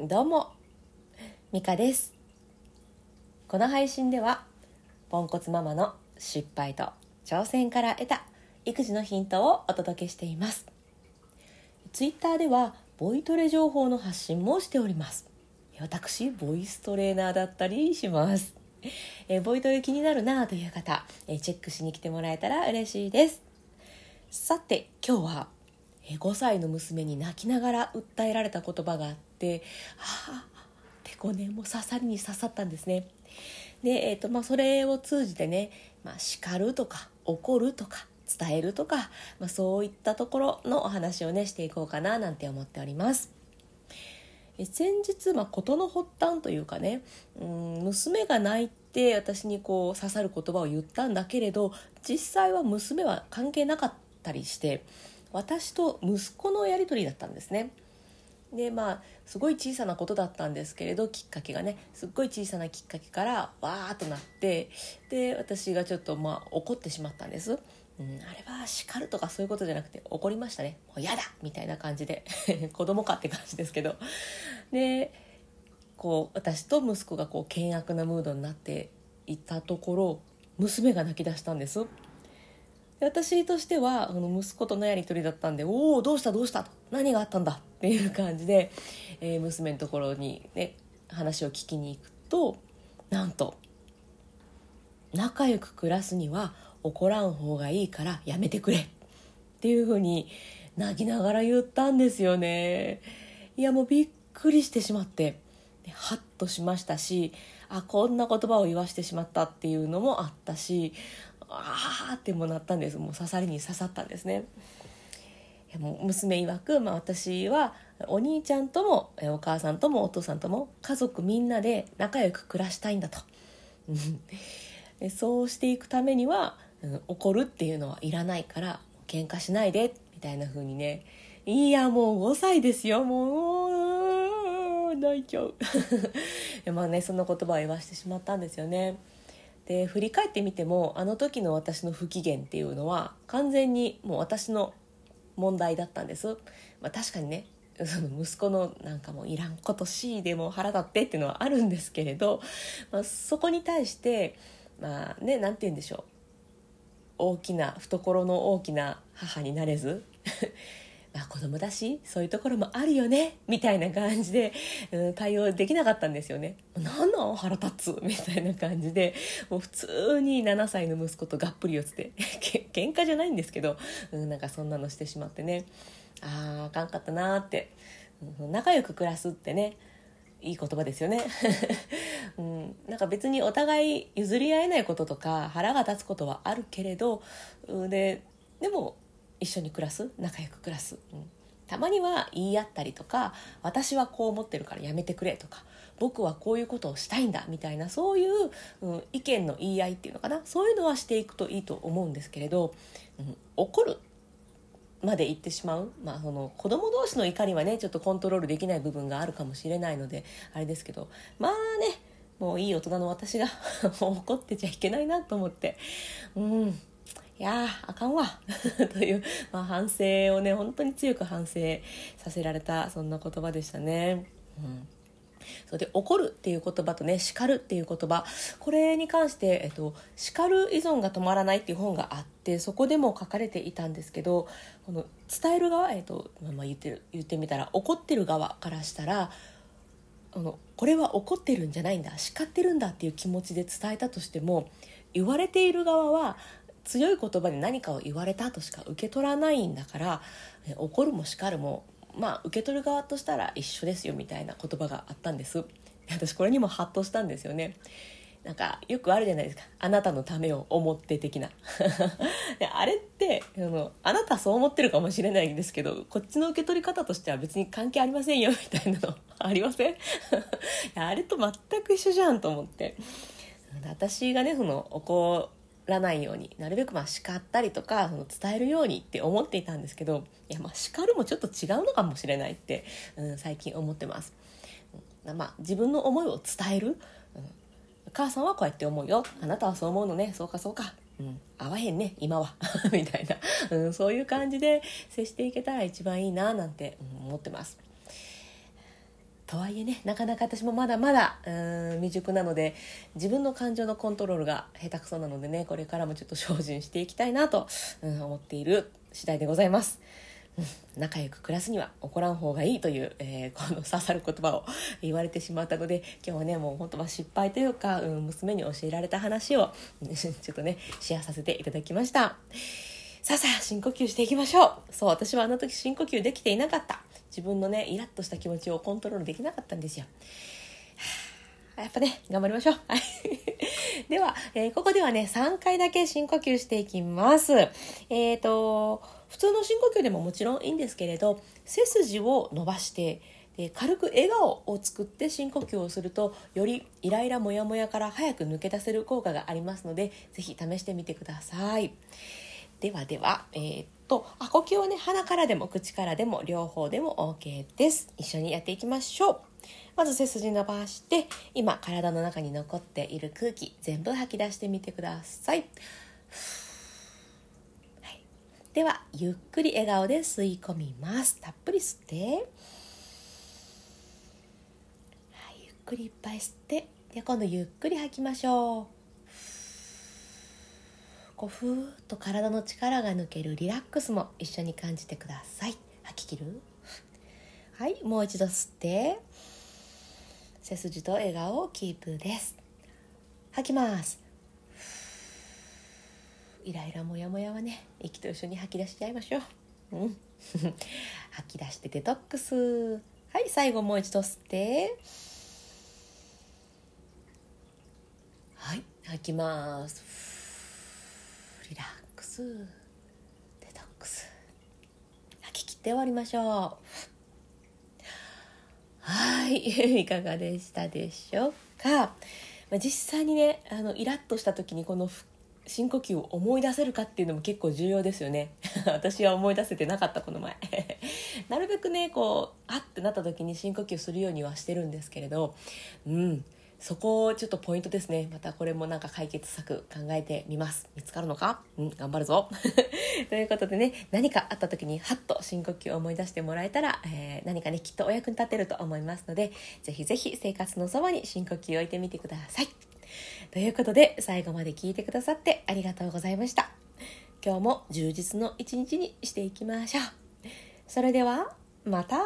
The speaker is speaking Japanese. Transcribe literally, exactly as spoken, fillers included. どうも、ミカです。この配信ではポンコツママの失敗と挑戦から得た育児のヒントをお届けしています。ツイッターではボイトレ情報の発信もしております。私ボイストレーナーだったりします。えボイトレ気になるなという方、えチェックしに来てもらえたら嬉しいです。さて、今日はごさいの娘に泣きながら訴えられた言葉があって、あってこうね、もう刺さりに刺さったんですね。で、えーとまあ、それを通じてね、まあ、叱るとか怒るとか伝えるとか、まあ、そういったところのお話をねしていこうかななんて思っております。え先日、まあ、事の発端というかね、うん、娘が泣いて私にこう刺さる言葉を言ったんだけれど、実際は娘は関係なかったりして、私と息子のやり取りだったんですね。で、まあすごい小さなことだったんですけれど、きっかけがね、すっごい小さなきっかけからわーっとなって、で私がちょっとまあ怒ってしまったんです、うん、あれは叱るとかそういうことじゃなくて怒りましたね。もうやだみたいな感じで子供かって感じですけど、でこう私と息子がこう険悪なムードになっていたところ、娘が泣き出したんです。私としては息子とのやり取りだったんで、おおどうしたどうした何があったんだっていう感じで、えー、娘のところにね話を聞きに行くと、なんと仲良く暮らすには怒らん方がいいからやめてくれっていうふうに泣きながら言ったんですよね。いやもうびっくりしてしまってハッとしましたし、あこんな言葉を言わしてしまったっていうのもあったし、あーってもなったんです。もう刺さりに刺さったんですね。もう娘曰く、まあ、私はお兄ちゃんともお母さんともお父さんとも家族みんなで仲良く暮らしたいんだとそうしていくためには、うん、怒るっていうのはいらないから喧嘩しないでみたいな風にね。いやもうごさいですよ、もう泣いちゃうまあね、そんな言葉を言わしてしまったんですよね。で振り返ってみても、あの時の私の不機嫌っていうのは完全にもう私の問題だったんです。まあ、確かにね、その息子のなんかもういらんことしでも腹立ってっていうのはあるんですけれど、まあ、そこに対してまあね、なんて言うんでしょう、大きな懐の大きな母になれずまあ子供だしそういうところもあるよねみたいな感じで、うん、対応できなかったんですよね。なんなん腹立つみたいな感じで、もう普通にななさいの息子とがっぷり四つで喧嘩じゃないんですけど、うん、なんかそんなのしてしまってね、あーあかんかったなーって、うん、仲良く暮らすってねいい言葉ですよね、うん、なんか別にお互い譲り合えないこととか腹が立つことはあるけれど、うん、で、でも一緒に暮らす、仲良く暮らす、うん、たまには言い合ったりとか、私はこう思ってるからやめてくれとか、僕はこういうことをしたいんだみたいな、そういう、うん、意見の言い合いっていうのかな、そういうのはしていくといいと思うんですけれど、うん、怒るまで行ってしまう、まあ、その子供同士の怒りはねちょっとコントロールできない部分があるかもしれないのであれですけど、まあね、もういい大人の私が怒ってちゃいけないなと思って、うんいやーあかんわという、まあ、反省をね、本当に強く反省させられたそんな言葉でしたね、うん、それで怒るっていう言葉とね叱るっていう言葉、これに関して、えっと、叱る依存が止まらないっていう本があって、そこでも書かれていたんですけど、この伝える側、えっとまあ、言ってる言ってみたら怒ってる側からしたら、あのこれは怒ってるんじゃないんだ、叱ってるんだっていう気持ちで伝えたとしても、言われている側は強い言葉で何かを言われたとしか受け取らないんだから、怒るも叱るも、まあ、受け取る側としたら一緒ですよみたいな言葉があったんです。私これにもハッとしたんですよね。なんかよくあるじゃないですか、あなたのためを思って的なあれってあの、あなたそう思ってるかもしれないんですけど、こっちの受け取り方としては別に関係ありませんよみたいなのありませんあれと全く一緒じゃんと思って、私がねその怒らないようになるべくまあ叱ったりとかその伝えるようにって思っていたんですけど、いやまあ叱るもちょっと違うのかもしれないって、うん、最近思ってます、うんまあ、自分の思いを伝える、うん、母さんはこうやって思うよ、あなたはそう思うのね、そうかそうか、うん、合わへんね今はみたいな、うん、そういう感じで接していけたら一番いいななんて思ってます。とはいえね、なかなか私もまだまだうーん未熟なので、自分の感情のコントロールが下手くそなのでね、これからもちょっと精進していきたいなと、うん、思っている次第でございます。仲良く暮らすには怒らん方がいいという、えー、この刺さる言葉を言われてしまったので、今日はねもう本当は失敗というか、うん、娘に教えられた話をちょっとねシェアさせていただきました。さあさあ深呼吸していきましょう。そう、私はあの時深呼吸できていなかった。自分のねイラッとした気持ちをコントロールできなかったんですよ。やっぱね頑張りましょう。はいでは、えー、ここではねさんかいだけ深呼吸していきます。えーと普通の深呼吸でももちろんいいんですけれど、背筋を伸ばしてで軽く笑顔を作って深呼吸をすると、よりイライラモヤモヤから早く抜け出せる効果がありますので、ぜひ試してみてください。ではでは、えー、っとあ呼吸はね鼻からでも口からでも両方でも OK です。一緒にやっていきましょう。まず背筋伸ばして、今体の中に残っている空気全部吐き出してみてください。はい、ではゆっくり笑顔で吸い込みます。たっぷり吸って、はい、ゆっくりいっぱい吸って、で今度ゆっくり吐きましょう。こうふーっと体の力が抜けるリラックスも一緒に感じてください。吐き切る。はい、もう一度吸って、背筋と笑顔をキープです。吐きます。イライラモヤモヤはね、息と一緒に吐き出しちゃいましょう。うん、吐き出してデトックス。はい、最後もう一度吸って、はい、吐きます。リラックス、デトックス、吐き切って終わりましょう。はい、いかがでしたでしょうか。実際にね、あのイラッとした時にこの深呼吸を思い出せるかっていうのも結構重要ですよね。私は思い出せてなかったこの前。なるべくね、こうあってなった時に深呼吸するようにはしてるんですけれど、うん。そこちょっとポイントですね。またこれもなんか解決策考えてみます。見つかるのか？うん、頑張るぞ。ということでね、何かあった時にハッと深呼吸を思い出してもらえたら、えー、何かねきっとお役に立てると思いますので、ぜひぜひ生活のそばに深呼吸を置いてみてください。ということで最後まで聞いてくださってありがとうございました。今日も充実の一日にしていきましょう。それではまた。